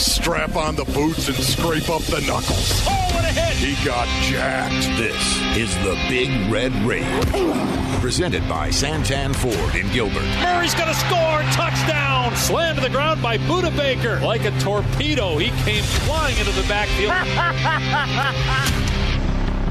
strap on the boots and scrape up the knuckles. Oh, what a hit! He got jacked. This is the Big Red Rage, presented by Santan Ford in Gilbert. Murray's going to score. Touchdown. Slammed to the ground by Buda Baker. Like a torpedo, he came flying into the backfield.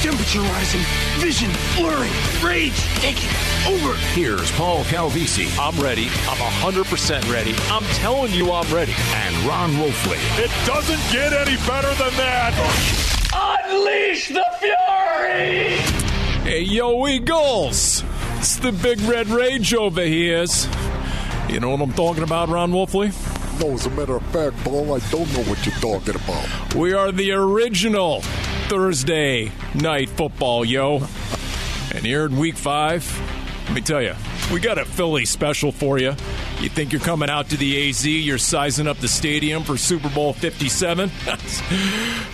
Temperature rising. Vision blurring. Rage taking over. Here's Paul Calvisi. I'm ready. I'm 100% ready. I'm telling you I'm ready. And Ron Wolfley. It doesn't get any better than that. Unleash the fury! Hey, yo, Eagles. It's the Big Red Rage over here. You know what I'm talking about, Ron Wolfley? No, as a matter of fact, Paul, I don't know what you're talking about. We are the original Thursday night football, yo. And here in week 5, let me tell you, we got a Philly special for you. You think you're coming out to the AZ, you're sizing up the stadium for Super Bowl 57?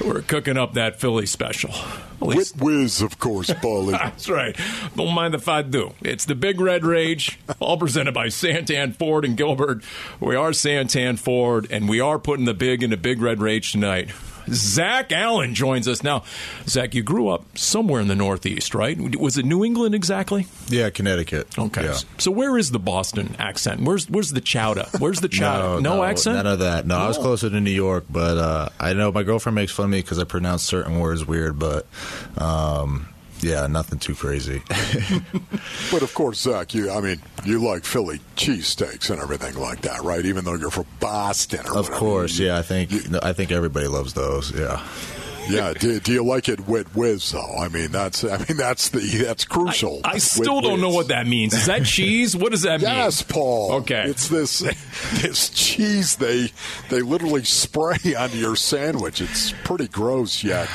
We're cooking up that Philly special. Whiz, whiz, of course, Paulie. That's right. Don't mind if I do. It's the Big Red Rage, all presented by Santan Ford and Gilbert. We are Santan Ford, and we are putting the big into Big Red Rage tonight. Zach Allen joins us now. Zach, you grew up somewhere in the Northeast, right? Was it New England exactly? Yeah, Connecticut. Okay. Yeah. So where is the Boston accent? Where's the chowder? Where's the chowder? No accent? None of that. No, I was closer to New York, but I know my girlfriend makes fun of me because I pronounce certain words weird, but yeah, nothing too crazy. But of course, Zach, you like Philly cheesesteaks and everything like that, right? Even though you're from Boston, or of course, yeah. I think everybody loves those. Yeah. Yeah, do you like it with whiz though? That's crucial. I still don't know what that means. Is that cheese? What does that mean? Yes, Paul. Okay, it's this cheese they literally spray onto your sandwich. It's pretty gross, yet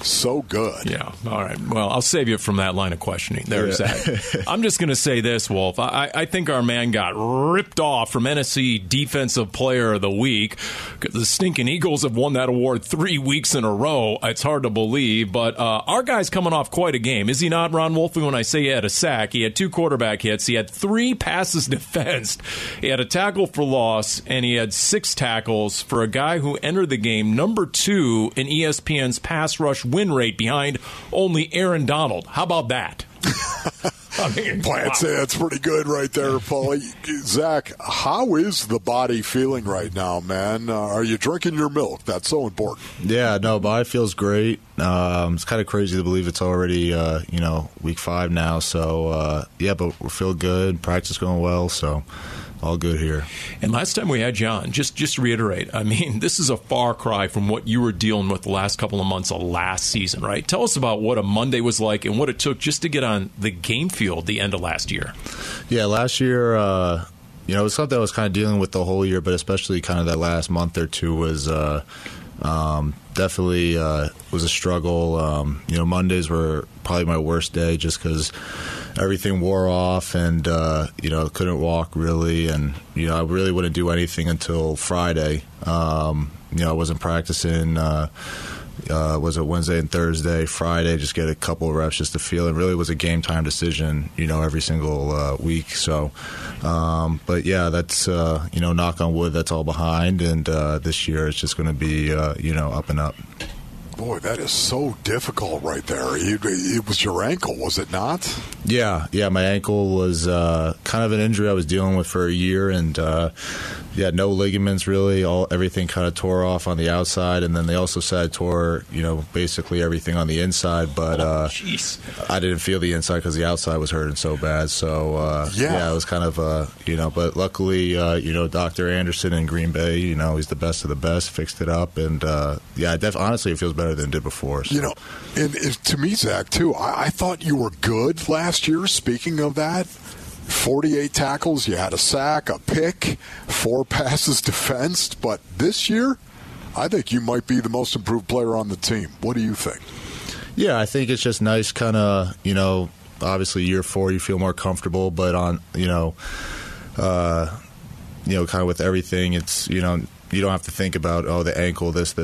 so good. Yeah. All right. Well, I'll save you from that line of questioning. There's that. I'm just gonna say this, Wolf. I think our man got ripped off from NFC Defensive Player of the Week because the stinking Eagles have won that award 3 weeks in a row. It's hard to believe, but our guy's coming off quite a game. Is he not, Ron Wolfley? When I say he had a sack, he had 2 quarterback hits, he had 3 passes defensed, he had a tackle for loss, and he had 6 tackles for a guy who entered the game number 2 in ESPN's pass rush win rate behind only Aaron Donald. How about that? That's pretty good right there, Paulie. Zach, how is the body feeling right now, man? Are you drinking your milk? That's so important. Yeah, no, body feels great. It's kind of crazy to believe it's already, week 5 now. So, but we feel good. Practice going well, so all good here. And last time we had you on, just to reiterate, this is a far cry from what you were dealing with the last couple of months of last season, right? Tell us about what a Monday was like and what it took just to get on the game field the end of last year. Yeah, last year, it was something I was kind of dealing with the whole year, but especially kind of that last month or two was definitely was a struggle. Mondays were probably my worst day just because everything wore off and, couldn't walk really. And, I really wouldn't do anything until Friday. I wasn't practicing, was it Wednesday and Thursday, Friday, just get a couple of reps just to feel. It really was a game time decision, every single week. So, but yeah, that's, knock on wood, that's all behind. And this year it's just going to be, up and up. Boy, that is so difficult right there. It was your ankle, was it not? Yeah. My ankle was kind of an injury I was dealing with for a year, and no ligaments really. Everything kind of tore off on the outside, and then they also said I tore, basically everything on the inside. But I didn't feel the inside because the outside was hurting so bad. So it was kind of But luckily, Dr. Anderson in Green Bay, he's the best of the best. Fixed it up, and honestly, it feels better than it did before. So. And to me, Zach, too, I thought you were good last year. Speaking of that, 48 tackles, you had a sack, a pick, 4 passes defensed. But this year, I think you might be the most improved player on the team. What do you think? Yeah, I think it's just nice kind of, obviously year four you feel more comfortable, but on kind of with everything, it's you don't have to think about the ankle, this.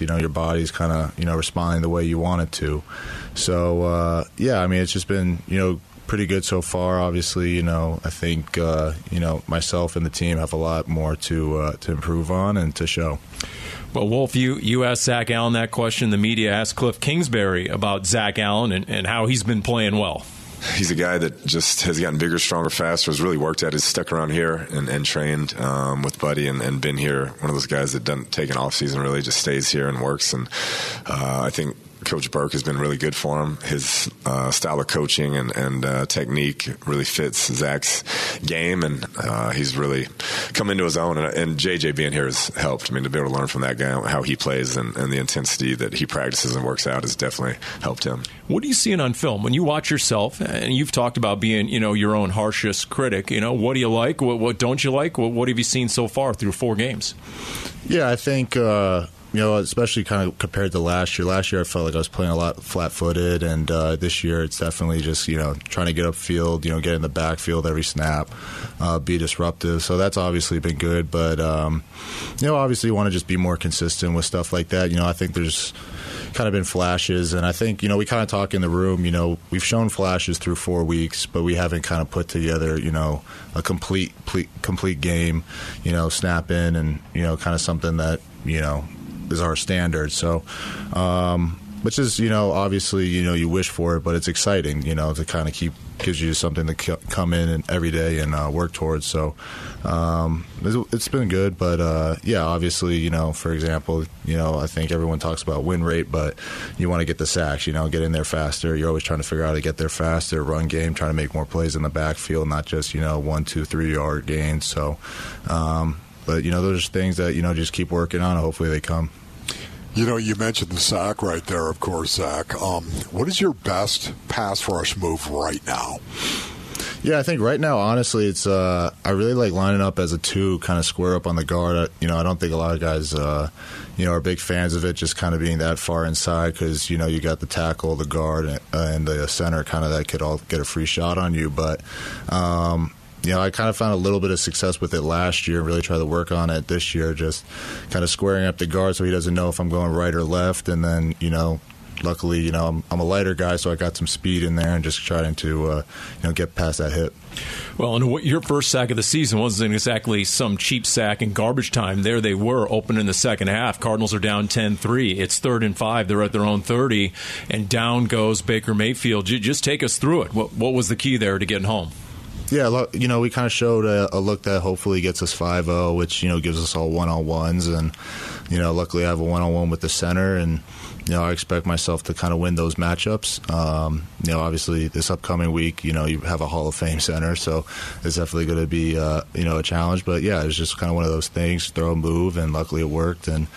Your body's kind of responding the way you want it to. So it's just been pretty good so far. Obviously, I think myself and the team have a lot more to improve on and to show. Well, Wolf, you asked Zach Allen that question. The media asked Cliff Kingsbury about Zach Allen and how he's been playing well. He's a guy that just has gotten bigger, stronger, faster, has really worked at it. He's stuck around here and trained with Buddy and been here. One of those guys that doesn't take an off season, really just stays here and works. And I think Coach Burke has been really good for him. His style of coaching and technique really fits Zach's game, and he's really come into his own. And J.J. being here has helped. I mean, to be able to learn from that guy how he plays and the intensity that he practices and works out has definitely helped him. What are you seeing on film? When you watch yourself, and you've talked about being, your own harshest critic, what do you like? What don't you like? What have you seen so far through four games? Yeah, I think... especially kind of compared to last year. Last year, I felt like I was playing a lot flat-footed, and this year it's definitely just, trying to get upfield, get in the backfield every snap, be disruptive. So that's obviously been good, but, obviously you want to just be more consistent with stuff like that. I think there's kind of been flashes, and I think, we kind of talk in the room, we've shown flashes through 4 weeks, but we haven't kind of put together, a complete game, snap in and, kind of something that, is our standard. So which is obviously you wish for it, but it's exciting to kind of gives you something to come in and every day and work towards. So it's been good, but obviously for example, I think everyone talks about win rate, but you want to get the sacks, get in there faster. You're always trying to figure out how to get there faster, run game, trying to make more plays in the backfield, not just 1, 2, 3 yard gains. So but, those are things that, just keep working on, and hopefully they come. You mentioned the sack right there, of course, Zach. What is your best pass rush move right now? Yeah, I think right now, honestly, it's I really like lining up as a two, kind of square up on the guard. I don't think a lot of guys, are big fans of it, just kind of being that far inside because, you got the tackle, the guard, and the center kind of that could all get a free shot on you. But, I kind of found a little bit of success with it last year and really try to work on it this year, just kind of squaring up the guard so he doesn't know if I'm going right or left. And then, luckily, I'm a lighter guy, so I got some speed in there and just trying to, get past that hit. Well, and your first sack of the season wasn't exactly some cheap sack in garbage time. There they were, open in the second half. Cardinals are down 10-3. It's 3rd and 5. They're at their own 30, and down goes Baker Mayfield. Just take us through it. What was the key there to getting home? Yeah, we kind of showed a look that hopefully gets us 5-0, which, gives us all one-on-ones. And, luckily I have a one-on-one with the center, and, I expect myself to kind of win those matchups. Obviously this upcoming week, you have a Hall of Fame center, so it's definitely going to be, a challenge. But, yeah, it's just kind of one of those things, throw a move, and luckily it worked. And,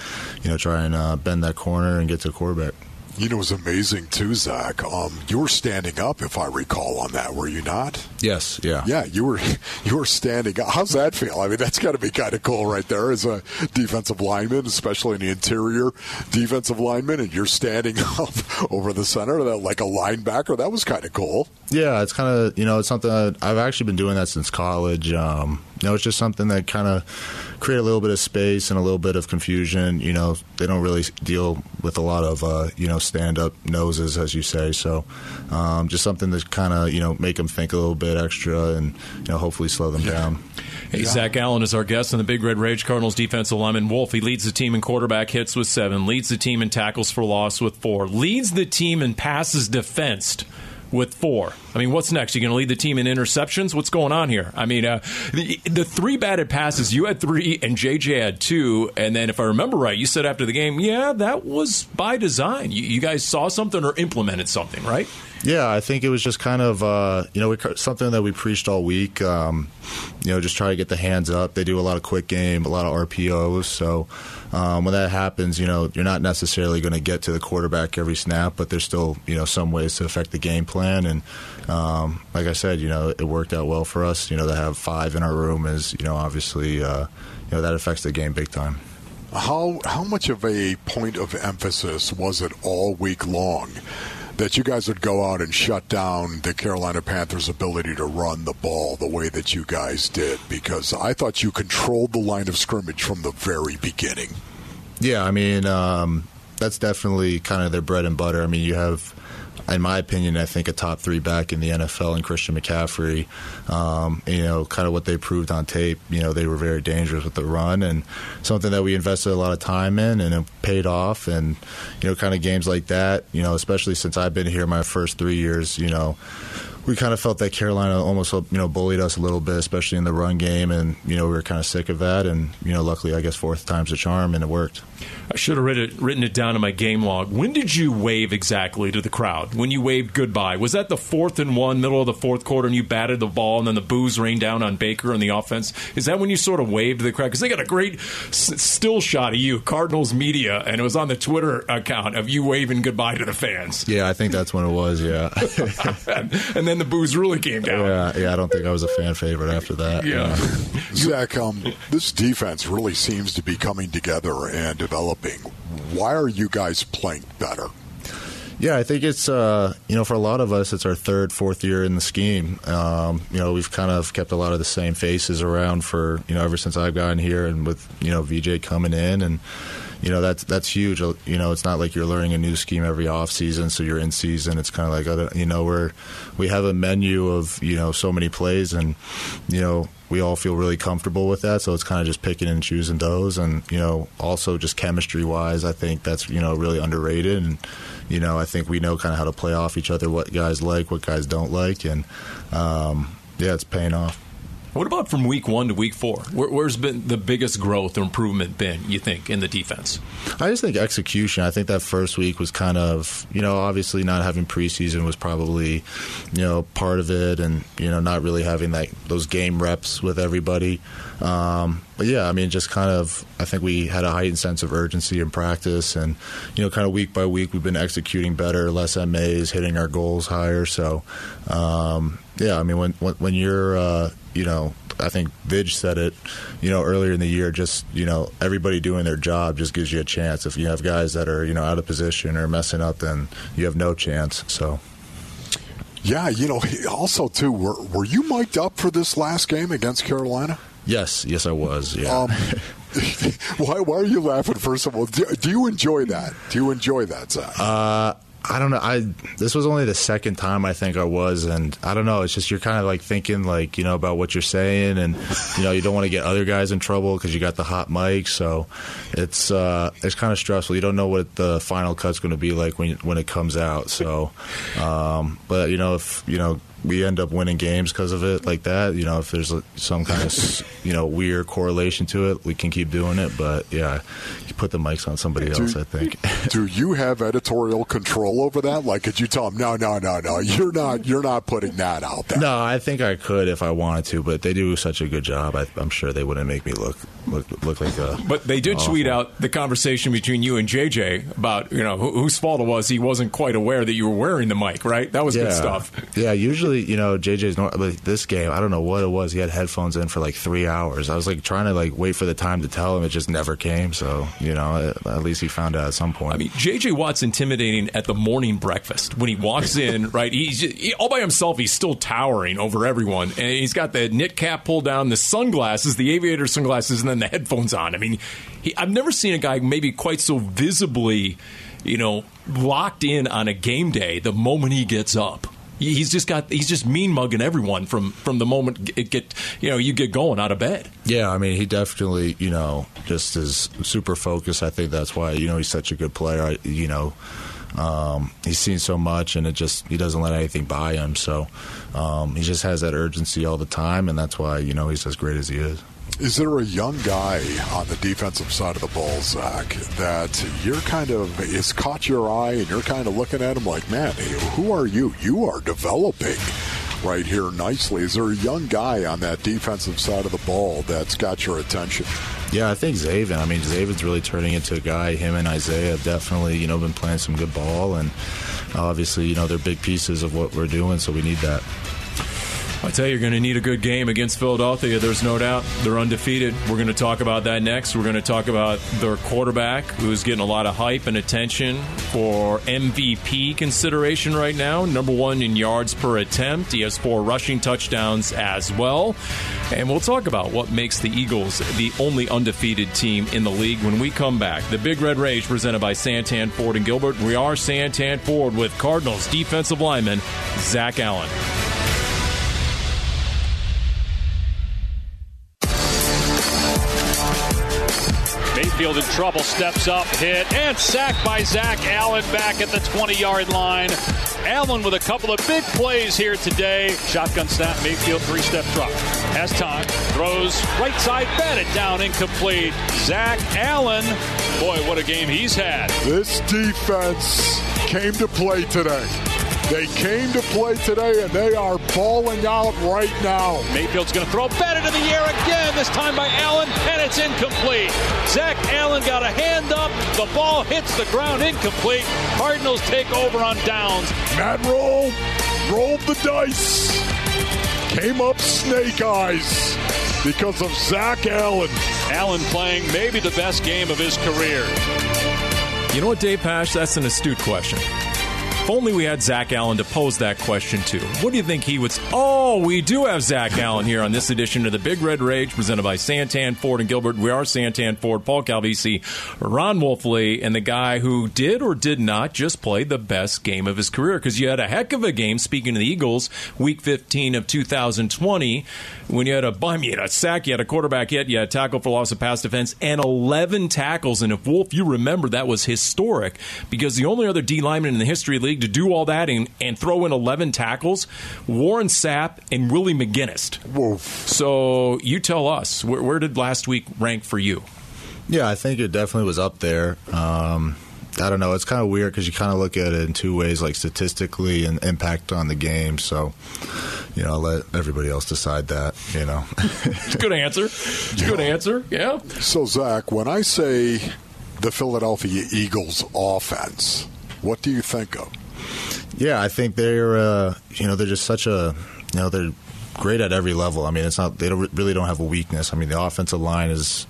try and bend that corner and get to the quarterback. It was amazing, too, Zach. You were standing up, if I recall, on that, were you not? Yes, yeah. Yeah, you were standing up. How's that feel? I mean, that's got to be kind of cool right there as a defensive lineman, especially in the interior defensive lineman, and you're standing up over the center like a linebacker. That was kind of cool. Yeah, it's kind of, it's something that I've actually been doing that since college. It's just something that kind of create a little bit of space and a little bit of confusion. They don't really deal with a lot of, stand-up noses, as you say. So just something to kind of, make them think a little bit extra and, hopefully slow them down. Hey, yeah. Zach Allen is our guest on the Big Red Rage. Cardinals defensive lineman Wolf. He leads the team in quarterback hits with 7, leads the team in tackles for loss with 4, leads the team in passes defensed with 4. I mean, what's next? You're going to lead the team in interceptions? What's going on here? I mean, the 3 batted passes, you had 3 and JJ had 2. And then if I remember right, you said after the game, yeah, that was by design. You guys saw something or implemented something, right? Yeah, I think it was just kind of, something that we preached all week, just try to get the hands up. They do a lot of quick game, a lot of RPOs. So when that happens, you're not necessarily going to get to the quarterback every snap, but there's still, some ways to affect the game plan. And like I said, it worked out well for us. To have 5 in our room is, obviously, that affects the game big time. How much of a point of emphasis was it all week long that you guys would go out and shut down the Carolina Panthers' ability to run the ball the way that you guys did, because I thought you controlled the line of scrimmage from the very beginning. Yeah, I mean, that's definitely kind of their bread and butter. I mean, you have, in my opinion, I think a top three back in the NFL in Christian McCaffrey. You know, kind of what they proved on tape. You know, they were very dangerous with the run, and something that we invested a lot of time in, and it paid off. And, you know, kind of games like that, you know, especially since I've been here my first 3 years, you know, we kind of felt that Carolina almost, you know, bullied us a little bit, especially in the run game, and, you know, we were kind of sick of that. And, you know, luckily, I guess fourth time's the charm, and it worked. I should have written it down in my game log. When did you wave exactly to the crowd? When you waved goodbye? Was that the 4th and 1, middle of the fourth quarter, and you batted the ball, and then the boos rained down on Baker and the offense? Is that when you sort of waved to the crowd? Because they got a great still shot of you, Cardinals media, and it was on the Twitter account of you waving goodbye to the fans. Yeah, I think that's when it was, yeah. And then the boos really came down. Yeah, I don't think I was a fan favorite after that. Yeah. Zach, this defense really seems to be coming together and developing. Why are you guys playing better? Yeah, I think it's, you know, for a lot of us, it's our third, fourth year in the scheme. You know, we've kind of kept a lot of the same faces around for, you know, ever since I've gotten here, and with, you know, VJ coming in, and, you know, that's huge. You know, it's not like you're learning a new scheme every offseason, so you're in season. It's kind of like, you know, we have a menu of, you know, so many plays, and, you know, we all feel really comfortable with that, so it's kind of just picking and choosing those. And, you know, also just chemistry-wise, I think that's, you know, really underrated. And, you know, I think we know kind of how to play off each other, what guys like, what guys don't like. And, yeah, it's paying off. What about from week one to week four? Where's been the biggest growth or improvement been, you think, in the defense? I just think execution. I think that first week was kind of, you know, obviously not having preseason was probably, you know, part of it, and, you know, not really having that those game reps with everybody. But, yeah, I mean, just kind of I think we had a heightened sense of urgency in practice, and, you know, kind of week by week we've been executing better, less MAs, hitting our goals higher. So, yeah, I mean, when you're, you know, I think Vidge said it, you know, earlier in the year, just, you know, everybody doing their job just gives you a chance. If you have guys that are, you know, out of position or messing up, then you have no chance, so. Yeah, you know, also, too, were you mic'd up for this last game against Carolina? Yes, I was. Yeah. Why are you laughing? First of all, do you enjoy that? Do you enjoy that, Zach? I don't know. This was only the second time I think I was, and I don't know. It's just you're kind of like thinking, like, you know, about what you're saying, and, you know, you don't want to get other guys in trouble because you got the hot mic. So it's kind of stressful. You don't know what the final cut's going to be like when it comes out. So, but you know, if you know. We end up winning games because of it like that. You know, if there's some kind of, you know, weird correlation to it, we can keep doing it. But, yeah, you put the mics on somebody else, I think. Do you have editorial control over that? Like, could you tell them, no, you're not putting that out there? No, I think I could if I wanted to, but they do such a good job. I'm sure they wouldn't make me look like a... But they did tweet out the conversation between you and J.J. about, you know, whose fault it was. He wasn't quite aware that you were wearing the mic, right? That was good stuff. Yeah, usually, you know, JJ's normal, but this game, I don't know what it was. He had headphones in for like 3 hours. I was like trying to like wait for the time to tell him. It just never came. So, you know, at least he found out at some point. I mean, JJ Watt's intimidating at the morning breakfast when he walks in, right? He's all by himself. He's still towering over everyone. And he's got the knit cap pulled down, the sunglasses, the aviator sunglasses, and then the headphones on. I mean, I've never seen a guy maybe quite so visibly, you know, locked in on a game day the moment he gets up. He's just mean mugging everyone from the moment you get going out of bed. Yeah, I mean, he definitely, you know, just is super focused. I think that's why, you know, he's such a good player. You know, he's seen so much, and he doesn't let anything by him. So he just has that urgency all the time, and that's why, you know, he's as great as he is. Is there a young guy on the defensive side of the ball, Zach, that you're kind of is caught your eye and you're kind of looking at him like, man, who are you? You are developing right here nicely. Is there a young guy on that defensive side of the ball that's got your attention? Yeah, I think Zaven. I mean, Zaven's really turning into a guy. Him and Isaiah have definitely, you know, been playing some good ball. And obviously, you know, they're big pieces of what we're doing, so we need that. I tell you, you're going to need a good game against Philadelphia. There's no doubt. They're undefeated. We're going to talk about that next. We're going to talk about their quarterback, who's getting a lot of hype and attention for MVP consideration right now. Number one in yards per attempt. He has 4 rushing touchdowns as well. And we'll talk about what makes the Eagles the only undefeated team in the league when we come back. The Big Red Rage presented by Santan Ford and Gilbert. We are Santan Ford with Cardinals defensive lineman Zach Allen. Mayfield in trouble, steps up, hit, and sacked by Zach Allen back at the 20-yard line. Allen with a couple of big plays here today. Shotgun snap, Mayfield three-step drop. Has time, throws, right side, batted down, incomplete. Zach Allen, boy, what a game he's had. This defense came to play today. They came to play today, and they are balling out right now. Mayfield's going to throw batted into the air again, this time by Allen, and it's incomplete. Zach Allen got a hand up. The ball hits the ground, incomplete. Cardinals take over on downs. Matt Rhule rolled the dice. Came up snake eyes because of Zach Allen. Allen playing maybe the best game of his career. You know what, Dave Pasch? That's an astute question. If only we had Zach Allen to pose that question to. What do you think he would say? Oh, we do have Zach Allen here on this edition of the Big Red Rage, presented by Santan Ford and Gilbert. We are Santan Ford, Paul Calvisi, Ron Wolfley, and the guy who did or did not just play the best game of his career. Because you had a heck of a game, speaking of the Eagles, Week 15 of 2020, when you had a bum, you had a sack, you had a quarterback hit, you had a tackle for loss of pass defense, and 11 tackles. And if, Wolf, you remember, that was historic, because the only other D lineman in the history of the league to do all that and throw in 11 tackles, Warren Sapp and Willie McGinest. Whoa. So you tell us, where did last week rank for you? Yeah, I think it definitely was up there. I don't know. It's kind of weird because you kind of look at it in two ways, like statistically and impact on the game. So, you know, I'll let everybody else decide that, you know. It's a good answer. It's a good answer, yeah. So, Zach, when I say the Philadelphia Eagles offense, what do you think of? Yeah, I think they're just such a, they're great at every level. I mean, it's not, they don't really have a weakness. I mean, the offensive line is,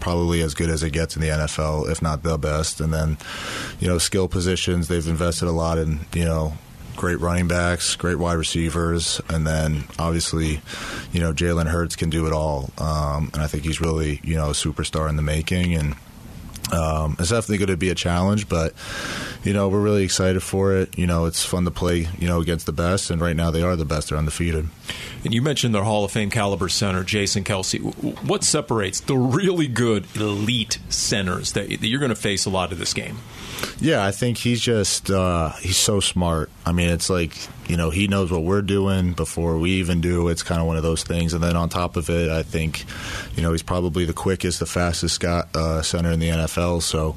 probably as good as it gets in the NFL, if not the best. And then, skill positions, they've invested a lot in, great running backs, great wide receivers, and then obviously, Jalen Hurts can do it all. And I think he's really, a superstar in the making, and it's definitely going to be a challenge, but, we're really excited for it. It's fun to play, against the best, and right now they are the best. They're undefeated. And you mentioned their Hall of Fame caliber center, Jason Kelce. What separates the really good elite centers that you're going to face a lot of this game? Yeah, I think he's just he's so smart. I mean, it's like, he knows what we're doing before we even do. It's kind of one of those things. And then on top of it, I think, he's probably the quickest, the fastest center in the NFL. So,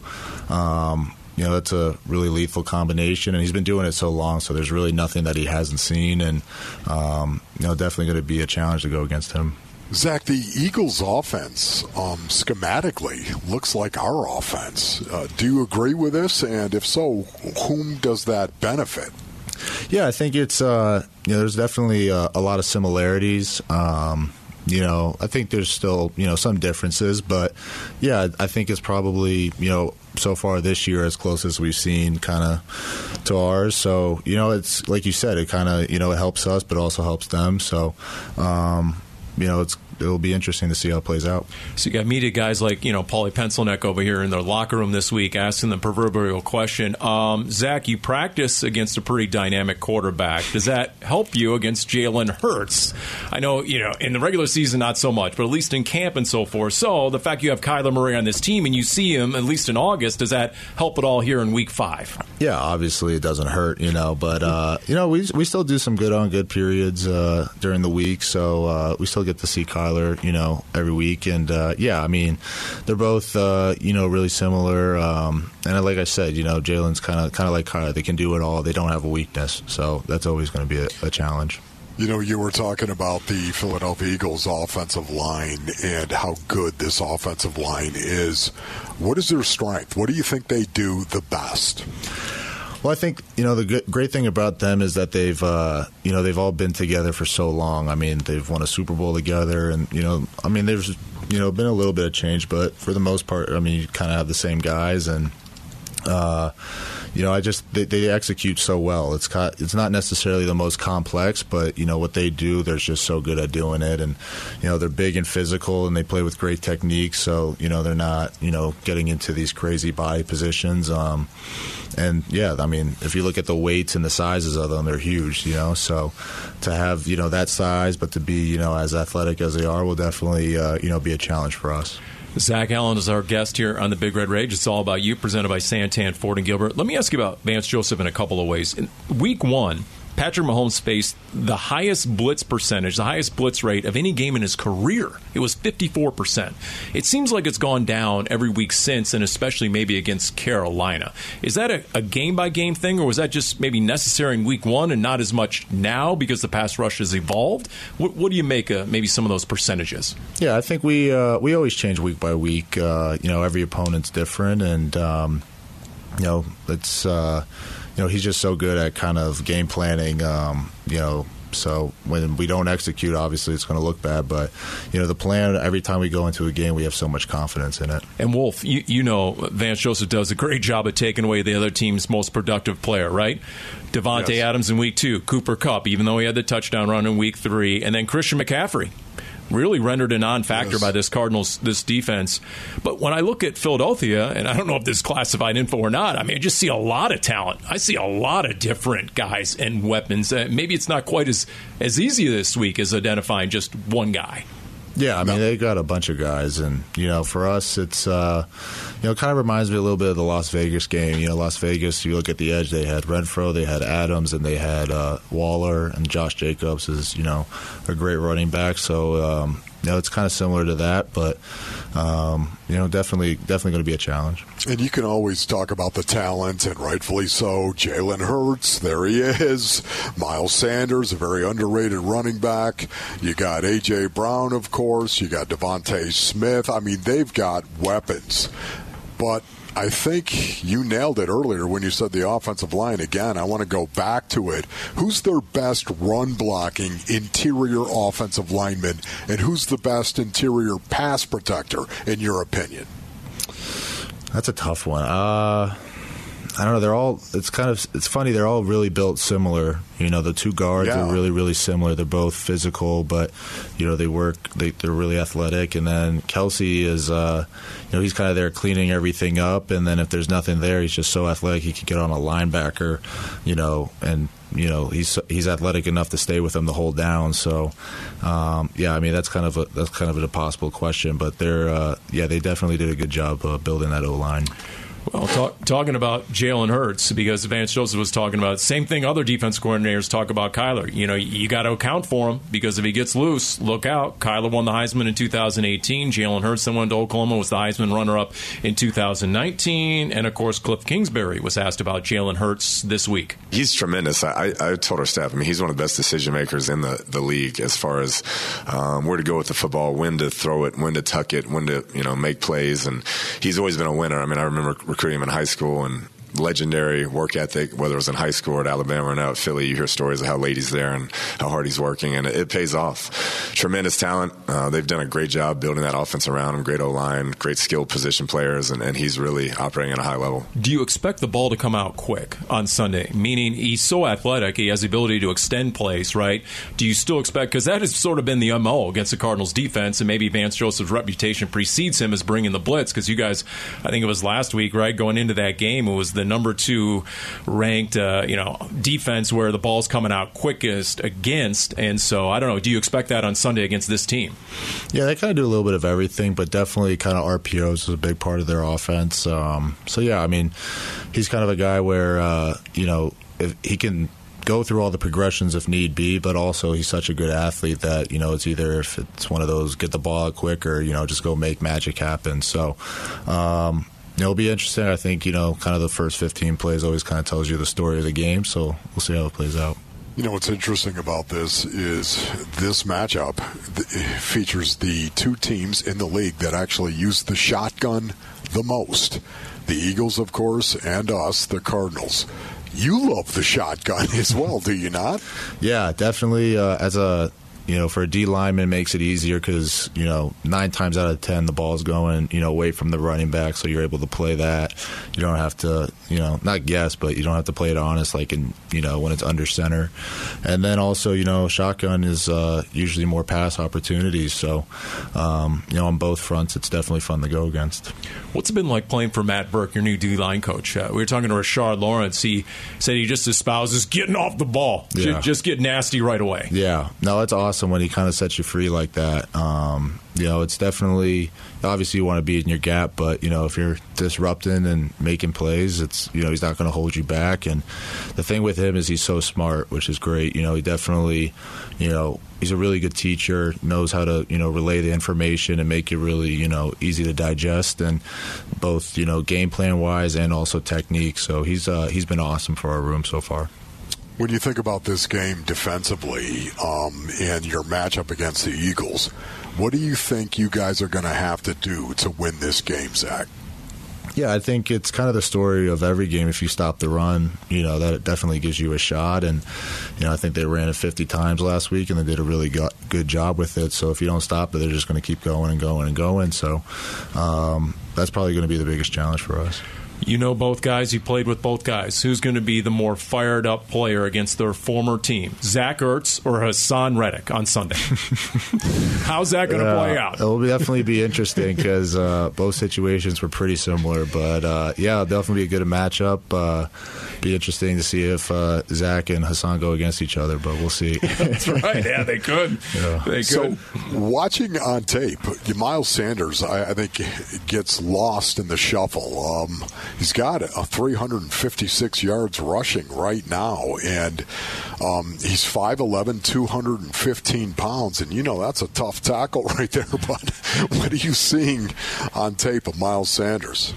that's a really lethal combination. And he's been doing it so long, so there's really nothing that he hasn't seen. And, definitely going to be a challenge to go against him. Zach, the Eagles' offense schematically looks like our offense. Do you agree with this? And if so, whom does that benefit? Yeah, I think it's there's definitely a lot of similarities. I think there's still some differences, but yeah, I think it's probably so far this year as close as we've seen kind of to ours. So it's like you said, it kind of it helps us, but also helps them. So it'll be interesting to see how it plays out. So you got media guys like, Paulie Pencilneck over here in their locker room this week asking the proverbial question. Zach, you practice against a pretty dynamic quarterback. Does that help you against Jalen Hurts? I know, in the regular season, not so much, but at least in camp and so forth. So the fact you have Kyler Murray on this team and you see him at least in August, does that help at all here in week 5? Yeah, obviously it doesn't hurt, but, we still do some good on good periods during the week. So we still get to see Kyler every week, and they're both really similar, and like I said, Jalen's kind of like Kyler. They can do it all. They don't have a weakness, so that's always going to be a challenge. You were talking about the Philadelphia Eagles offensive line and how good this offensive line is. What is their strength? What do you think they do the best? Well, I think, you know, the great thing about them is that they've, you know, they've all been together for so long. I mean, they've won a Super Bowl together, and, you know, I mean, there's, you know, been a little bit of change, but for the most part, I mean, you kind of have the same guys, and, you know, I just they execute so well. It's not necessarily the most complex, but, you know, what they do, they're just so good at doing it. And, you know, they're big and physical, and they play with great technique. So, you know, they're not, you know, getting into these crazy body positions. And, yeah, I mean, if you look at the weights and the sizes of them, they're huge, you know. So to have, you know, that size but to be, you know, as athletic as they are will definitely, you know, be a challenge for us. Zach Allen is our guest here on the Big Red Rage. It's all about you, presented by Santan Ford and Gilbert. Let me ask you about Vance Joseph in a couple of ways. In week one, Patrick Mahomes faced the highest blitz percentage, the highest blitz rate of any game in his career. It was 54%. It seems like it's gone down every week since, and especially maybe against Carolina. Is that a game-by-game thing, or was that just maybe necessary in week one and not as much now because the pass rush has evolved? What do you make of maybe some of those percentages? Yeah, I think we always change week by week. You know, every opponent's different, and, you know, it's you know, he's just so good at kind of game planning, you know, so when we don't execute, obviously it's going to look bad. But, you know, the plan, every time we go into a game, we have so much confidence in it. And, Wolf, you know Vance Joseph does a great job of taking away the other team's most productive player, right? Devontae yes. Adams in week two, Cooper Kupp, even though he had the touchdown run in week three, and then Christian McCaffrey. Really rendered a non-factor yes. by this Cardinals, this defense. But when I look at Philadelphia, and I don't know if this is classified info or not, I mean, I just see a lot of talent. I see a lot of different guys and weapons. Maybe it's not quite as easy this week as identifying just one guy. Yeah, I mean, they got a bunch of guys. And, you know, for us, it's, you know, it kind of reminds me a little bit of the Las Vegas game. You know, Las Vegas, you look at the edge, they had Renfrow, they had Adams, and they had Waller, and Josh Jacobs is, you know, a great running back. So, you know, it's kind of similar to that, but, you know, definitely going to be a challenge. And you can always talk about the talent, and rightfully so. Jalen Hurts, there he is. Miles Sanders, a very underrated running back. You got A.J. Brown, of course. You got Devontae Smith. I mean, they've got weapons. But I think you nailed it earlier when you said the offensive line. Again, I want to go back to it. Who's their best run-blocking interior offensive lineman, and who's the best interior pass protector, in your opinion? That's a tough one. I don't know. They're all. It's funny. They're all really built similar. You know, the two guards yeah. are really, really similar. They're both physical, but you know, they work. They're really athletic. And then Kelce is, you know, he's kind of there cleaning everything up. And then if there's nothing there, he's just so athletic. He can get on a linebacker, you know, and you know he's athletic enough to stay with him the whole down. So, yeah, I mean that's kind of an impossible question. But they're yeah, they definitely did a good job building that O-line. Well, talking about Jalen Hurts, because Vance Joseph was talking about it, same thing other defense coordinators talk about Kyler. You know, you got to account for him, because if he gets loose, look out. Kyler won the Heisman in 2018. Jalen Hurts, then went to Oklahoma, was the Heisman runner-up in 2019. And, of course, Cliff Kingsbury was asked about Jalen Hurts this week. He's tremendous. I told our staff, I mean, he's one of the best decision-makers in the league as far as where to go with the football, when to throw it, when to tuck it, when to, you know, make plays. And he's always been a winner. I mean, I remember recruiting him in high school, and legendary work ethic, whether it was in high school or at Alabama or now at Philly. You hear stories of how late he's there and how hard he's working, and it pays off. Tremendous talent. They've done a great job building that offense around him. Great O-line, great skilled position players, and he's really operating at a high level. Do you expect the ball to come out quick on Sunday? Meaning he's so athletic, he has the ability to extend plays, right? Do you still expect, because that has sort of been the MO against the Cardinals defense, and maybe Vance Joseph's reputation precedes him as bringing the blitz, because you guys, I think it was last week, right, going into that game, it was the number 2 ranked, you know, defense where the ball's coming out quickest against. And so, I don't know, do you expect that on Sunday against this team? Yeah, they kind of do a little bit of everything, but definitely kind of RPOs is a big part of their offense. So, yeah, I mean, he's kind of a guy where, you know, if he can go through all the progressions if need be, but also he's such a good athlete that, you know, it's either if it's one of those get the ball out quick or, you know, just go make magic happen. So, it'll be interesting. I think, you know, kind of the first 15 plays always kind of tells you the story of the game, so we'll see how it plays out. You know, what's interesting about this is this matchup features the two teams in the league that actually use the shotgun the most. The Eagles, of course, and us, the Cardinals. You love the shotgun as well, do you not? Yeah, definitely. For a D lineman, makes it easier because, 9 times out of 10 the ball's going, away from the running back, so you're able to play that. You don't have to, not guess, but you don't have to play it honest, like in, when it's under center. And then also, shotgun is usually more pass opportunities. So, on both fronts, it's definitely fun to go against. What's it been like playing for Matt Burke, your new D line coach? We were talking to Rashard Lawrence. He said he just espouses getting off the ball, yeah. Just get nasty right away. Yeah, no, that's awesome. When he kind of sets you free like that, it's definitely, obviously you want to be in your gap, but if you're disrupting and making plays, it's he's not going to hold you back. And the thing with him is he's so smart, which is great. He definitely, he's a really good teacher, knows how to relay the information and make it really easy to digest, and both game plan wise and also technique. So he's been awesome for our room so far. When you think about this game defensively and your matchup against the Eagles, what do you think you guys are going to have to do to win this game, Zach? Yeah, I think it's kind of the story of every game. If you stop the run, that definitely gives you a shot. And, I think they ran it 50 times last week, and they did a really good job with it. So if you don't stop it, they're just going to keep going and going and going. So that's probably going to be the biggest challenge for us. Both guys. You played with both guys. Who's going to be the more fired-up player against their former team, Zach Ertz or Hassan Reddick on Sunday? How's that going to play out? It'll definitely be interesting because both situations were pretty similar. But, it'll definitely be a good matchup. Be interesting to see if Zach and Hassan go against each other, but we'll see. That's right. Yeah, they could. Yeah. They could. So, watching on tape, Miles Sanders, I think, gets lost in the shuffle. He's got a 356 yards rushing right now, and he's 5'11", 215 pounds, and that's a tough tackle right there. But what are you seeing on tape of Miles Sanders?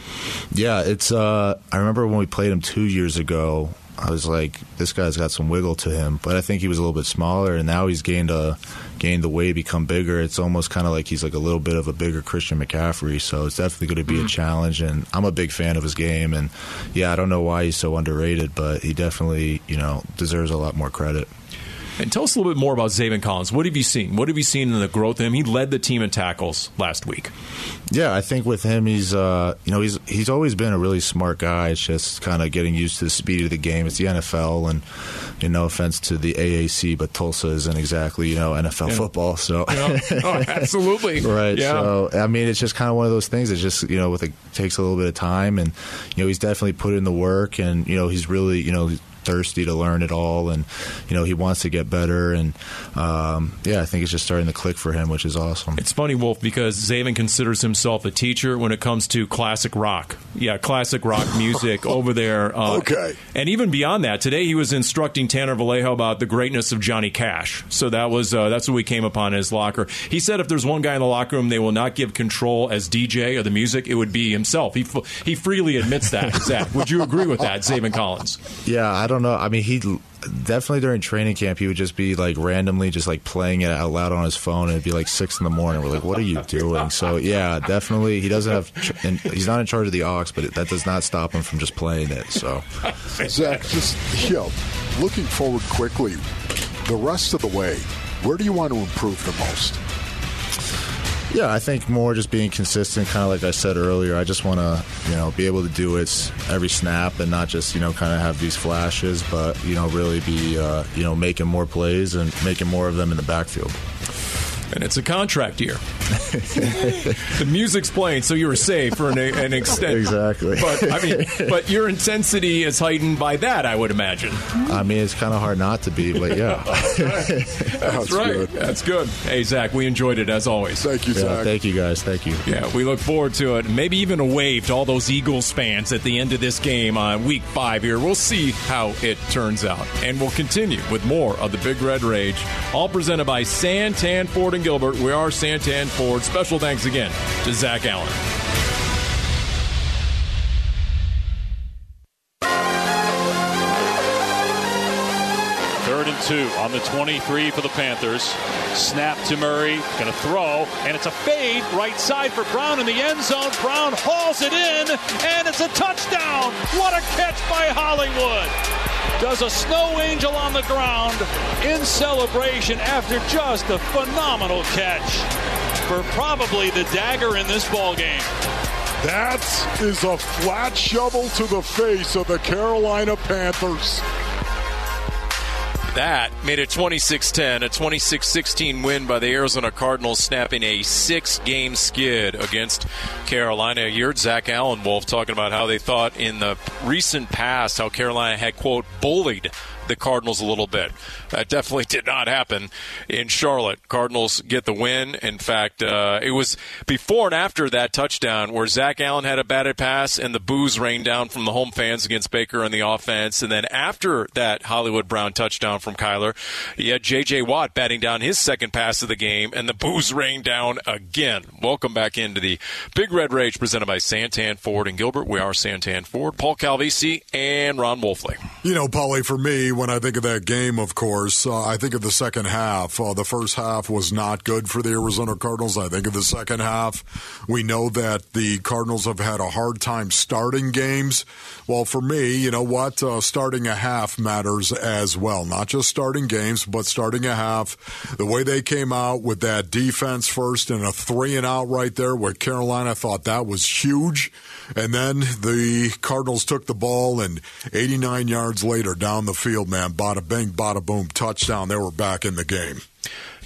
Yeah, it's. I remember when we played him 2 years ago, I was like, this guy's got some wiggle to him, but I think he was a little bit smaller, and now he's gained the weight, become bigger. It's almost kind of like he's like a little bit of a bigger Christian McCaffrey, so it's definitely going to be a challenge, and I'm a big fan of his game, and I don't know why he's so underrated, but he definitely, deserves a lot more credit. And tell us a little bit more about Zaven Collins. What have you seen? What have you seen in the growth of him? He led the team in tackles last week. Yeah, I think with him, he's he's always been a really smart guy. It's just kind of getting used to the speed of the game. It's the NFL, and no offense to the AAC, but Tulsa isn't exactly NFL football. So Oh, absolutely right. Yeah. So it's just kind of one of those things. It's just takes a little bit of time, and he's definitely put in the work, and he's really thirsty to learn it all, and he wants to get better, and I think it's just starting to click for him, which is awesome. It's funny, Wolf, because Zaven considers himself a teacher when it comes to classic rock music over there. Okay, and even beyond that, today he was instructing Tanner Vallejo about the greatness of Johnny Cash. So that was that's what we came upon in his locker. He said if there's one guy in the locker room they will not give control as DJ of the music, it would be himself. He freely admits that. Zach, would you agree with that, Zaven Collins? Yeah, I don't. No, he definitely during training camp he would just be like randomly just like playing it out loud on his phone, and it'd be like 6 a.m. We're like, what are you doing? So yeah, definitely he doesn't have, and he's not in charge of the aux, but that does not stop him from just playing it. So Zach, just looking forward quickly, the rest of the way, where do you want to improve the most? Yeah, I think more just being consistent, kind of like I said earlier. I just want to, be able to do it every snap and not just, kind of have these flashes, but, really be, making more plays and making more of them in the backfield. And it's a contract year. The music's playing, so you were safe for an extent. Exactly. But but your intensity is heightened by that, I would imagine. It's kind of hard not to be, but yeah. That's right. Good. That's good. Hey, Zach, we enjoyed it as always. Thank you, Zach. Thank you, guys. Thank you. Yeah, we look forward to it. Maybe even a wave to all those Eagles fans at the end of this game on week 5 here. We'll see how it turns out. And we'll continue with more of the Big Red Rage, all presented by Santan Ford and Gilbert. We are Santan Ford. Special thanks again to Zach Allen. Third and 2 on the 23 for the Panthers. Snap to Murray. Going to throw, and it's a fade right side for Brown in the end zone. Brown hauls it in, and it's a touchdown. What a catch by Hollywood. does a snow angel on the ground in celebration after just a phenomenal catch for probably the dagger in this ballgame. That is a flat shovel to the face of the Carolina Panthers. That made it 26-10, a 26-16 win by the Arizona Cardinals, snapping a 6-game skid against Carolina. You heard Zach Allen, Wolf, talking about how they thought in the recent past how Carolina had, quote, bullied the Cardinals a little bit. That definitely did not happen in Charlotte. Cardinals get the win. In fact, it was before and after that touchdown where Zach Allen had a batted pass and the boos rained down from the home fans against Baker on the offense. And then after that Hollywood Brown touchdown from Kyler, you had J.J. Watt batting down his second pass of the game and the boos rained down again. Welcome back into the Big Red Rage presented by Santan Ford and Gilbert. We are Santan Ford, Paul Calvisi, and Ron Wolfley. You know, Paulie, for me, when I think of that game, of course, I think of the second half. The first half was not good for the Arizona Cardinals. I think of the second half. We know that the Cardinals have had a hard time starting games. Well, for me, you know what? Starting a half matters as well. Not just starting games, but starting a half. The way they came out with that defense first and a 3-and-out right there where Carolina thought that was huge. And then the Cardinals took the ball and 89 yards later down the field, man, bada bing, bada boom, touchdown. They were back in the game.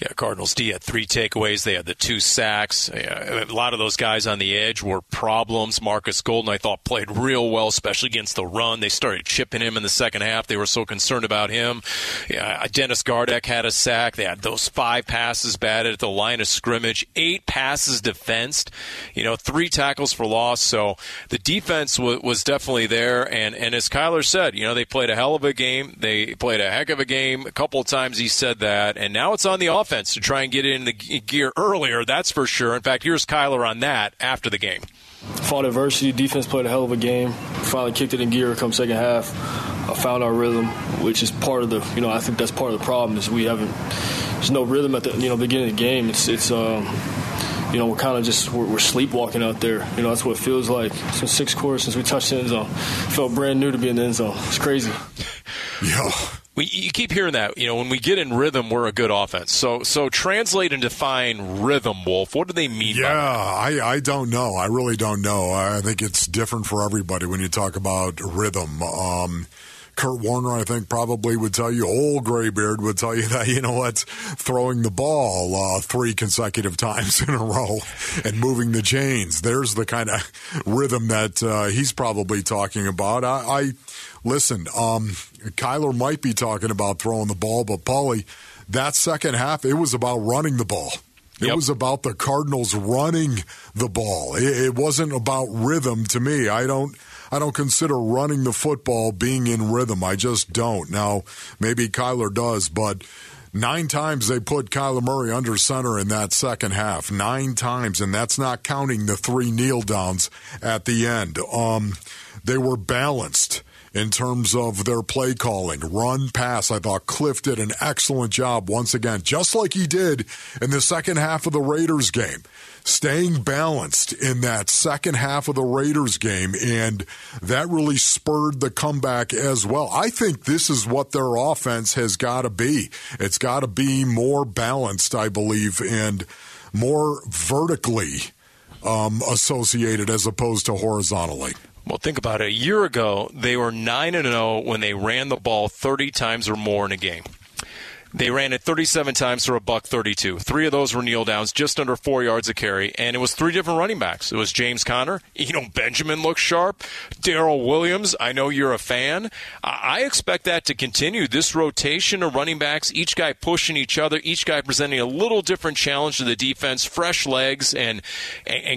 Yeah, Cardinals D had 3 takeaways. They had the 2 sacks. Yeah, a lot of those guys on the edge were problems. Marcus Golden, I thought, played real well, especially against the run. They started chipping him in the second half. They were so concerned about him. Yeah, Dennis Gardeck had a sack. They had those 5 passes batted at the line of scrimmage, 8 passes defensed, 3 tackles for loss. So the defense was definitely there. And as Kyler said, they played a hell of a game. They played a heck of a game. A couple of times he said that. And now it's on the offense to try and get it in the gear earlier, that's for sure. In fact, here's Kyler on that after the game. Fought adversity, defense played a hell of a game. Finally kicked it in gear come second half. I found our rhythm, which is part of the, I think that's part of the problem is we haven't, there's no rhythm at the, beginning of the game. We're kind of just we're sleepwalking out there. That's what it feels like. Since 6 quarters, since we touched the end zone, felt brand new to be in the end zone. It's crazy. Yo. You keep hearing that. When we get in rhythm, we're a good offense. So translate and define rhythm, Wolf. What do they mean by that? Yeah, I don't know. I really don't know. I think it's different for everybody when you talk about rhythm. Kurt Warner, I think, probably would tell you, old Graybeard would tell you that, throwing the ball 3 consecutive times in a row and moving the chains. There's the kind of rhythm that he's probably talking about. Listen, Kyler might be talking about throwing the ball, but, Paulie, that second half, it was about running the ball. It was about the Cardinals running the ball. It wasn't about rhythm to me. I don't consider running the football being in rhythm. I just don't. Now, maybe Kyler does, but 9 times they put Kyler Murray under center in that second half. 9 times, and that's not counting the 3 kneel downs at the end. They were balanced in terms of their play calling. Run, pass, I thought Cliff did an excellent job once again, just like he did in the second half of the Raiders game. Staying balanced in that second half of the Raiders game, and that really spurred the comeback as well. I think this is what their offense has got to be. It's got to be more balanced, I believe, and more vertically associated as opposed to horizontally. Well, think about it. A year ago, they were 9-0 when they ran the ball 30 times or more in a game. They ran it 37 times for $132. 3 of those were kneel downs, just under 4 yards a carry, and it was 3 different running backs. It was James Conner, Benjamin looked sharp, Darrell Williams. I know you're a fan. I expect that to continue. This rotation of running backs, each guy pushing each other, each guy presenting a little different challenge to the defense, fresh legs, and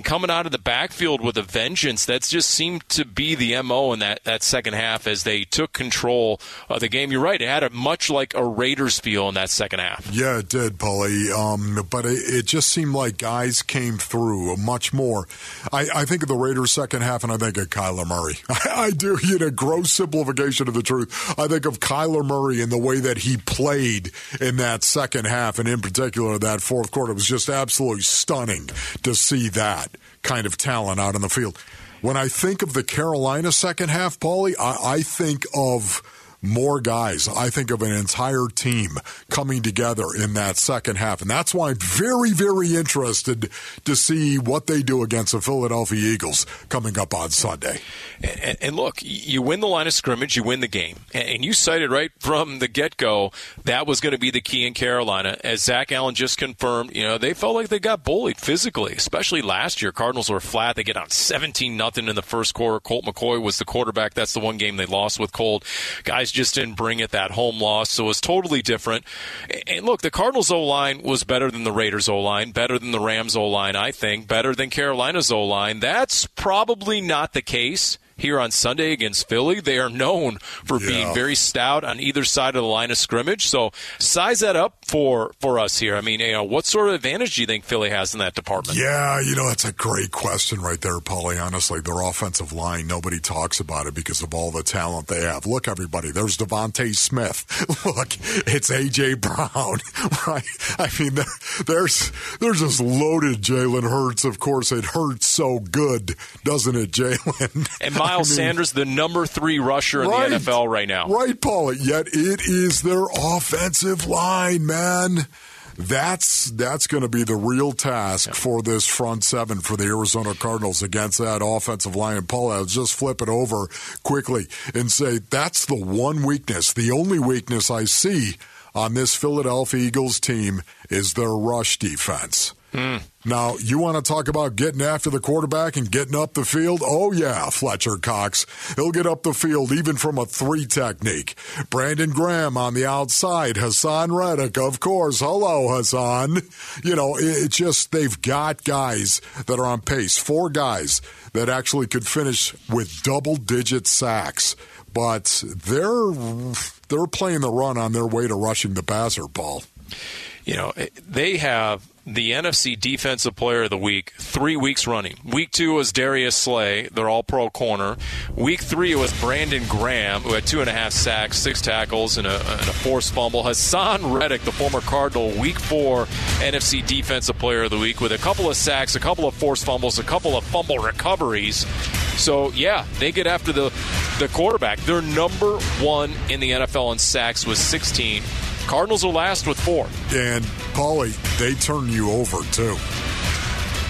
coming out of the backfield with a vengeance. That's just seemed to be the MO in that second half as they took control of the game. You're right; it had a much like a Raiders feel in that second half. Yeah, it did, Paulie. But it just seemed like guys came through much more. I think of the Raiders' second half, and I think of Kyler Murray. I do. Gross simplification of the truth. I think of Kyler Murray and the way that he played in that second half, and in particular that fourth quarter. It was just absolutely stunning to see that kind of talent out on the field. When I think of the Carolina second half, Paulie, I think of more guys, I think, of an entire team coming together in that second half. And that's why I'm very, very interested to see what they do against the Philadelphia Eagles coming up on Sunday. And look, you win the line of scrimmage, you win the game. And you cited right from the get-go that was going to be the key in Carolina. As Zach Allen just confirmed, you know, they felt like they got bullied physically, especially last year. Cardinals were flat. They get on 17-0 in the first quarter. Colt McCoy was the quarterback. That's the one game they lost with Colt. Guys just didn't bring it, that home loss, so it was totally different. And look, the Cardinals' O-line was better than the Raiders' O-line, better than the Rams' O-line, I think, better than Carolina's O-line. That's probably not the case here on Sunday against Philly. They are known for being very stout on either side of the line of scrimmage. So size that up for us here. I mean, you know, what sort of advantage do you think Philly has in that department? Yeah, you know, that's a great question right there, Paulie. Honestly, their offensive line, nobody talks about it because of all the talent they have. Look, everybody, there's Devontae Smith. Look, it's A.J. Brown, right? I mean, there's this loaded Jalen Hurts. Of course, it hurts so good, doesn't it, Jalen? And Miles Sanders, the number 3 rusher in the NFL right now. Right, Paulie. Yet it is their offensive line, man. That's going to be the real task for this front seven for the Arizona Cardinals against that offensive line. And, Paul, I'll just flip it over quickly and say that's the one weakness, the only weakness I see on this Philadelphia Eagles team is their rush defense. Now, you want to talk about getting after the quarterback and getting up the field? Oh, yeah, Fletcher Cox. He'll get up the field even from a 3 technique. Brandon Graham on the outside. Hassan Reddick, of course. Hello, Hassan. You know, it's just they've got guys that are on pace. 4 guys that actually could finish with double-digit sacks. But they're playing the run on their way to rushing the passer, Paul. You know, they have the NFC Defensive Player of the Week 3 weeks running. Week 2 was Darius Slay, their all-pro corner. Week 3 was Brandon Graham, who had 2.5 sacks, 6 tackles, and a forced fumble. Hassan Reddick, the former Cardinal, Week 4 NFC Defensive Player of the Week with a couple of sacks, a couple of forced fumbles, a couple of fumble recoveries. So, yeah, they get after the quarterback. They're number 1 in the NFL in sacks with 16. Cardinals are last with 4. And, Paulie, they turn you over, too.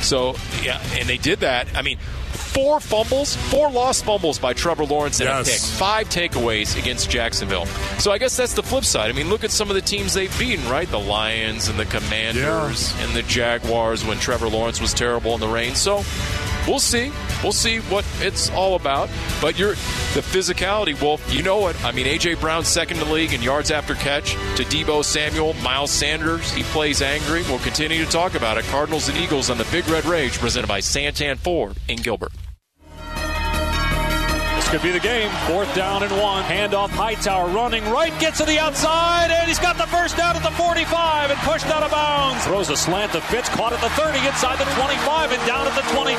So, yeah, and they did that. I mean, 4 fumbles, 4 lost fumbles by Trevor Lawrence and a pick. 5 takeaways against Jacksonville. So I guess that's the flip side. I mean, look at some of the teams they've beaten, right? The Lions and the Commanders and the Jaguars when Trevor Lawrence was terrible in the rain. So we'll see. We'll see what it's all about. But the physicality, Wolf, you know it. I mean, A.J. Brown second in the league in yards after catch to Debo Samuel, Miles Sanders. He plays angry. We'll continue to talk about it. Cardinals and Eagles on the Big Red Rage presented by Santan Ford in Gilbert. This could be the game. 4th down and 1. Handoff, Hightower running right, gets to the outside, and he's got the first down at the 45 and pushed out of bounds. Throws a slant to Fitz, caught at the 30, inside the 25, and down at the 23.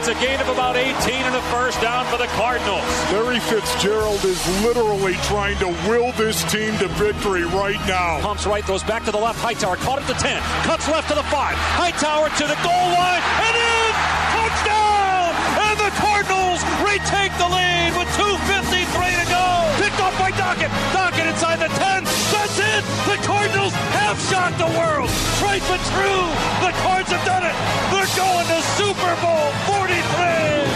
It's a gain of about 18 and a first down for the Cardinals. Larry Fitzgerald is literally trying to will this team to victory right now. Pumps right, throws back to the left. Hightower caught at the 10, cuts left to the 5. Hightower to the goal line, and in! Touchdown! And the Cardinals retake the lead with 2:53 to go. Picked off by Dockett. Dockett inside the 10. That's it. The Cardinals have shocked the world. Right but true. The Cards have done it. They're going to Super Bowl 43.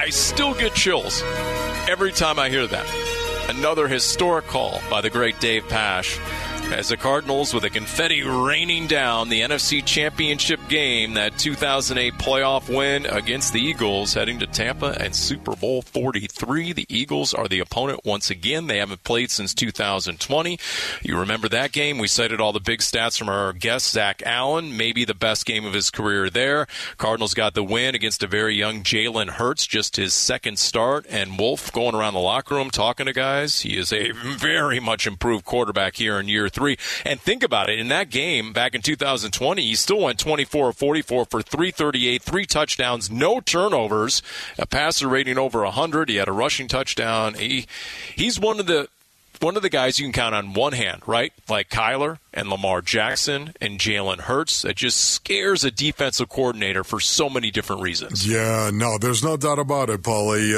I still get chills every time I hear that. Another historic call by the great Dave Pasch. As the Cardinals, with the confetti raining down, the NFC Championship game, that 2008 playoff win against the Eagles, heading to Tampa and Super Bowl 43. The Eagles are the opponent once again. They haven't played since 2020. You remember that game. We cited all the big stats from our guest, Zach Allen. Maybe the best game of his career there. Cardinals got the win against a very young Jalen Hurts, just his second start. And Wolf going around the locker room talking to guys. He is a very much improved quarterback here in year 3. And think about it. In that game back in 2020, he still went 24 of 44 for 338, 3 touchdowns, no turnovers, a passer rating over 100. He had a rushing touchdown. He's one of the guys you can count on one hand, right? Like Kyler and Lamar Jackson and Jalen Hurts. It just scares a defensive coordinator for so many different reasons. Yeah, no, there's no doubt about it, Paulie.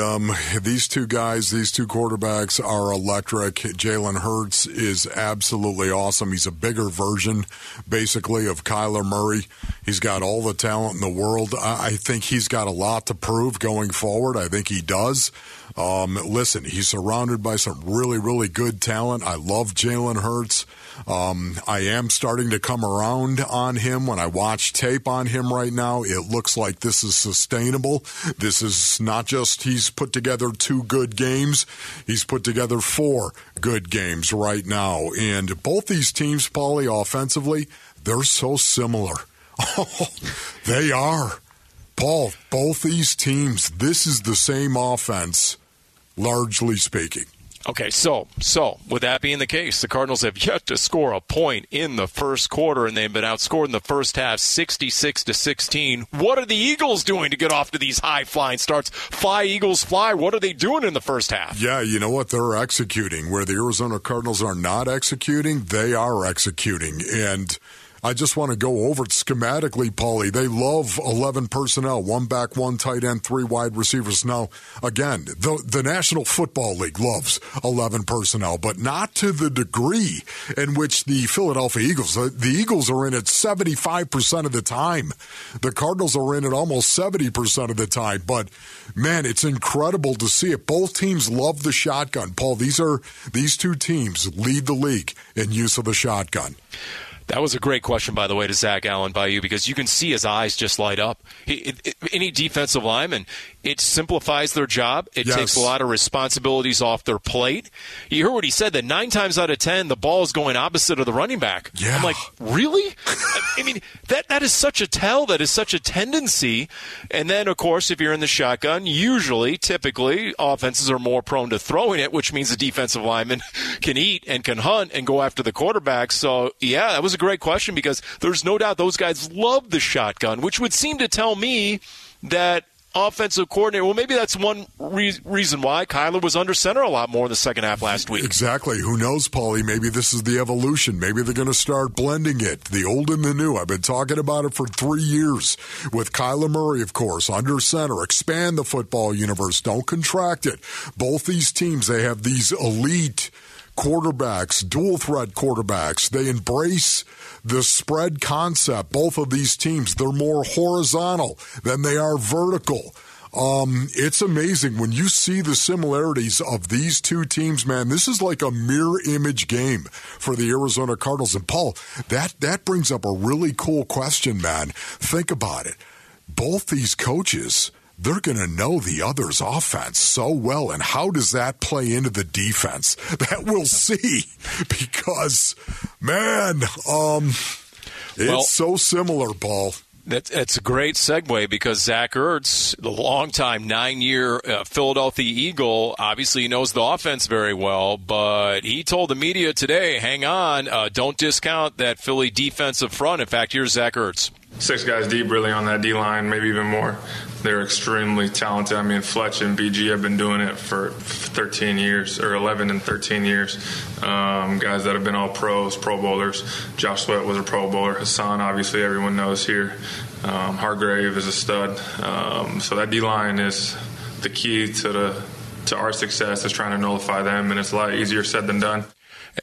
These two guys, these two quarterbacks are electric. Jalen Hurts is absolutely awesome. He's a bigger version, basically, of Kyler Murray. He's got all the talent in the world. I think he's got a lot to prove going forward. I think he does. Listen, he's surrounded by some really, really good talent. I love Jalen Hurts. I am starting to come around on him. When I watch tape on him right now, it looks like this is sustainable. This is not just he's put together two good games. He's put together four good games right now. And both these teams, Paulie, offensively, they're so similar. Oh, they are. Paul, both these teams, this is the same offense, largely speaking. Okay, so with that being the case, the Cardinals have yet to score a point in the first quarter, and they've been outscored in the first half 66-16. What are the Eagles doing to get off to these high-flying starts? Fly, Eagles, fly. What are they doing in the first half? Yeah, you know what? They're executing. Where the Arizona Cardinals are not executing, they are executing. And I just want to go over it schematically, Paulie. They love 11 personnel, one back, one tight end, three wide receivers. Now, again, the National Football League loves 11 personnel, but not to the degree in which the Philadelphia Eagles. The Eagles are in it 75% of the time. The Cardinals are in it almost 70% of the time. But, man, it's incredible to see it. Both teams love the shotgun. Paul, these two teams lead the league in use of the shotgun. That was a great question, by the way, to Zach Allen by you, because you can see his eyes just light up. Any defensive lineman, it simplifies their job. It takes a lot of responsibilities off their plate. You heard what he said, that 9 times out of 10, the ball is going opposite of the running back. Yeah. I'm like, really? I mean, that is such a tell. That is such a tendency. And then, of course, if you're in the shotgun, typically, offenses are more prone to throwing it, which means the defensive lineman can eat and can hunt and go after the quarterback. So, yeah, that was a great question, because there's no doubt those guys love the shotgun, which would seem to tell me that offensive coordinator, well, maybe that's one reason why Kyler was under center a lot more in the second half last week. Exactly. Who knows, Paulie? Maybe this is the evolution. Maybe they're going to start blending it, the old and the new. I've been talking about it for 3 years with Kyler Murray, of course, under center. Expand the football universe. Don't contract it. Both these teams, they have these elite quarterbacks, dual-threat quarterbacks. They embrace the spread concept. Both of these teams, they're more horizontal than they are vertical. It's amazing when you see the similarities of these two teams, man. This is like a mirror image game for the Arizona Cardinals. And, Paul, that brings up a really cool question, man. Think about it. Both these coaches, they're going to know the other's offense so well. And how does that play into the defense? That we'll see, because, man, it's so similar, Paul. That's a great segue, because Zach Ertz, the longtime 9-year Philadelphia Eagle, obviously knows the offense very well, but he told the media today, hang on, don't discount that Philly defensive front. In fact, here's Zach Ertz. 6 guys deep, really, on that D-line, maybe even more. They're extremely talented. I mean, Fletch and BG have been doing it for 13 years, or 11 and 13 years. Guys that have been all pros, pro bowlers. Josh Sweat was a pro bowler. Hassan, obviously, everyone knows here. Hargrave is a stud. So that D-line is the key to our success, is trying to nullify them, and it's a lot easier said than done.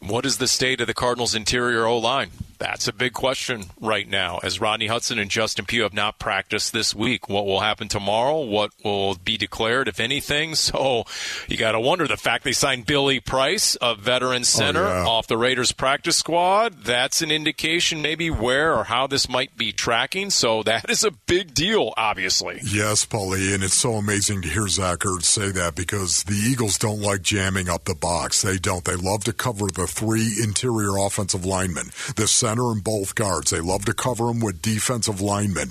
And what is the state of the Cardinals' interior O-line? That's a big question right now, as Rodney Hudson and Justin Pugh have not practiced this week. What will happen tomorrow? What will be declared, if anything? So you got to wonder. The fact they signed Billy Price, a veteran center, off the Raiders practice squad, that's an indication maybe where or how this might be tracking. So that is a big deal, obviously. Yes, Paulie, and it's so amazing to hear Zach Ertz say that, because the Eagles don't like jamming up the box. They don't. They love to cover the 3 interior offensive linemen, the center and both guards. They love to cover them with defensive linemen,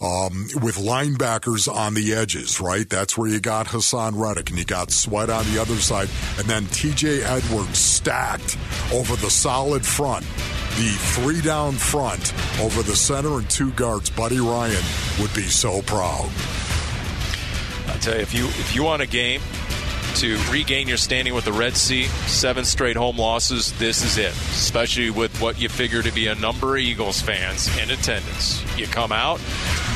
with linebackers on the edges, right? That's where you got Hassan Reddick, and you got Sweat on the other side, and then TJ Edwards stacked over the solid front, the 3-down front over the center and 2 guards. Buddy Ryan would be so proud. I tell you, if you want a game to regain your standing with the Red Sea. 7 straight home losses. This is it, especially with what you figure to be a number of Eagles fans in attendance. You come out,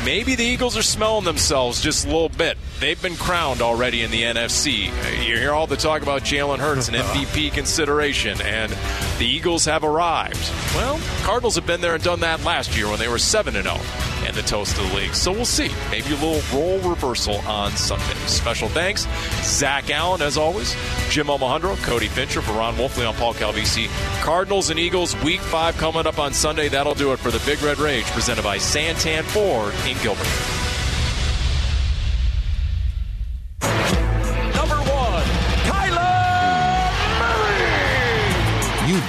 maybe the Eagles are smelling themselves just a little bit. They've been crowned already in the NFC. You hear all the talk about Jalen Hurts and MVP consideration, and the Eagles have arrived. Well, Cardinals have been there and done that last year when they were 7-0. And the toast of the league. So we'll see. Maybe a little role reversal on Sunday. Special thanks, Zach Allen, as always, Jim Omahundro, Cody Fincher, for Ron Wolfley, on Paul Calvisi. Cardinals and Eagles, Week 5 coming up on Sunday. That'll do it for the Big Red Rage, presented by Santan Ford in Gilbert. Number 1, Kyler Murray! You've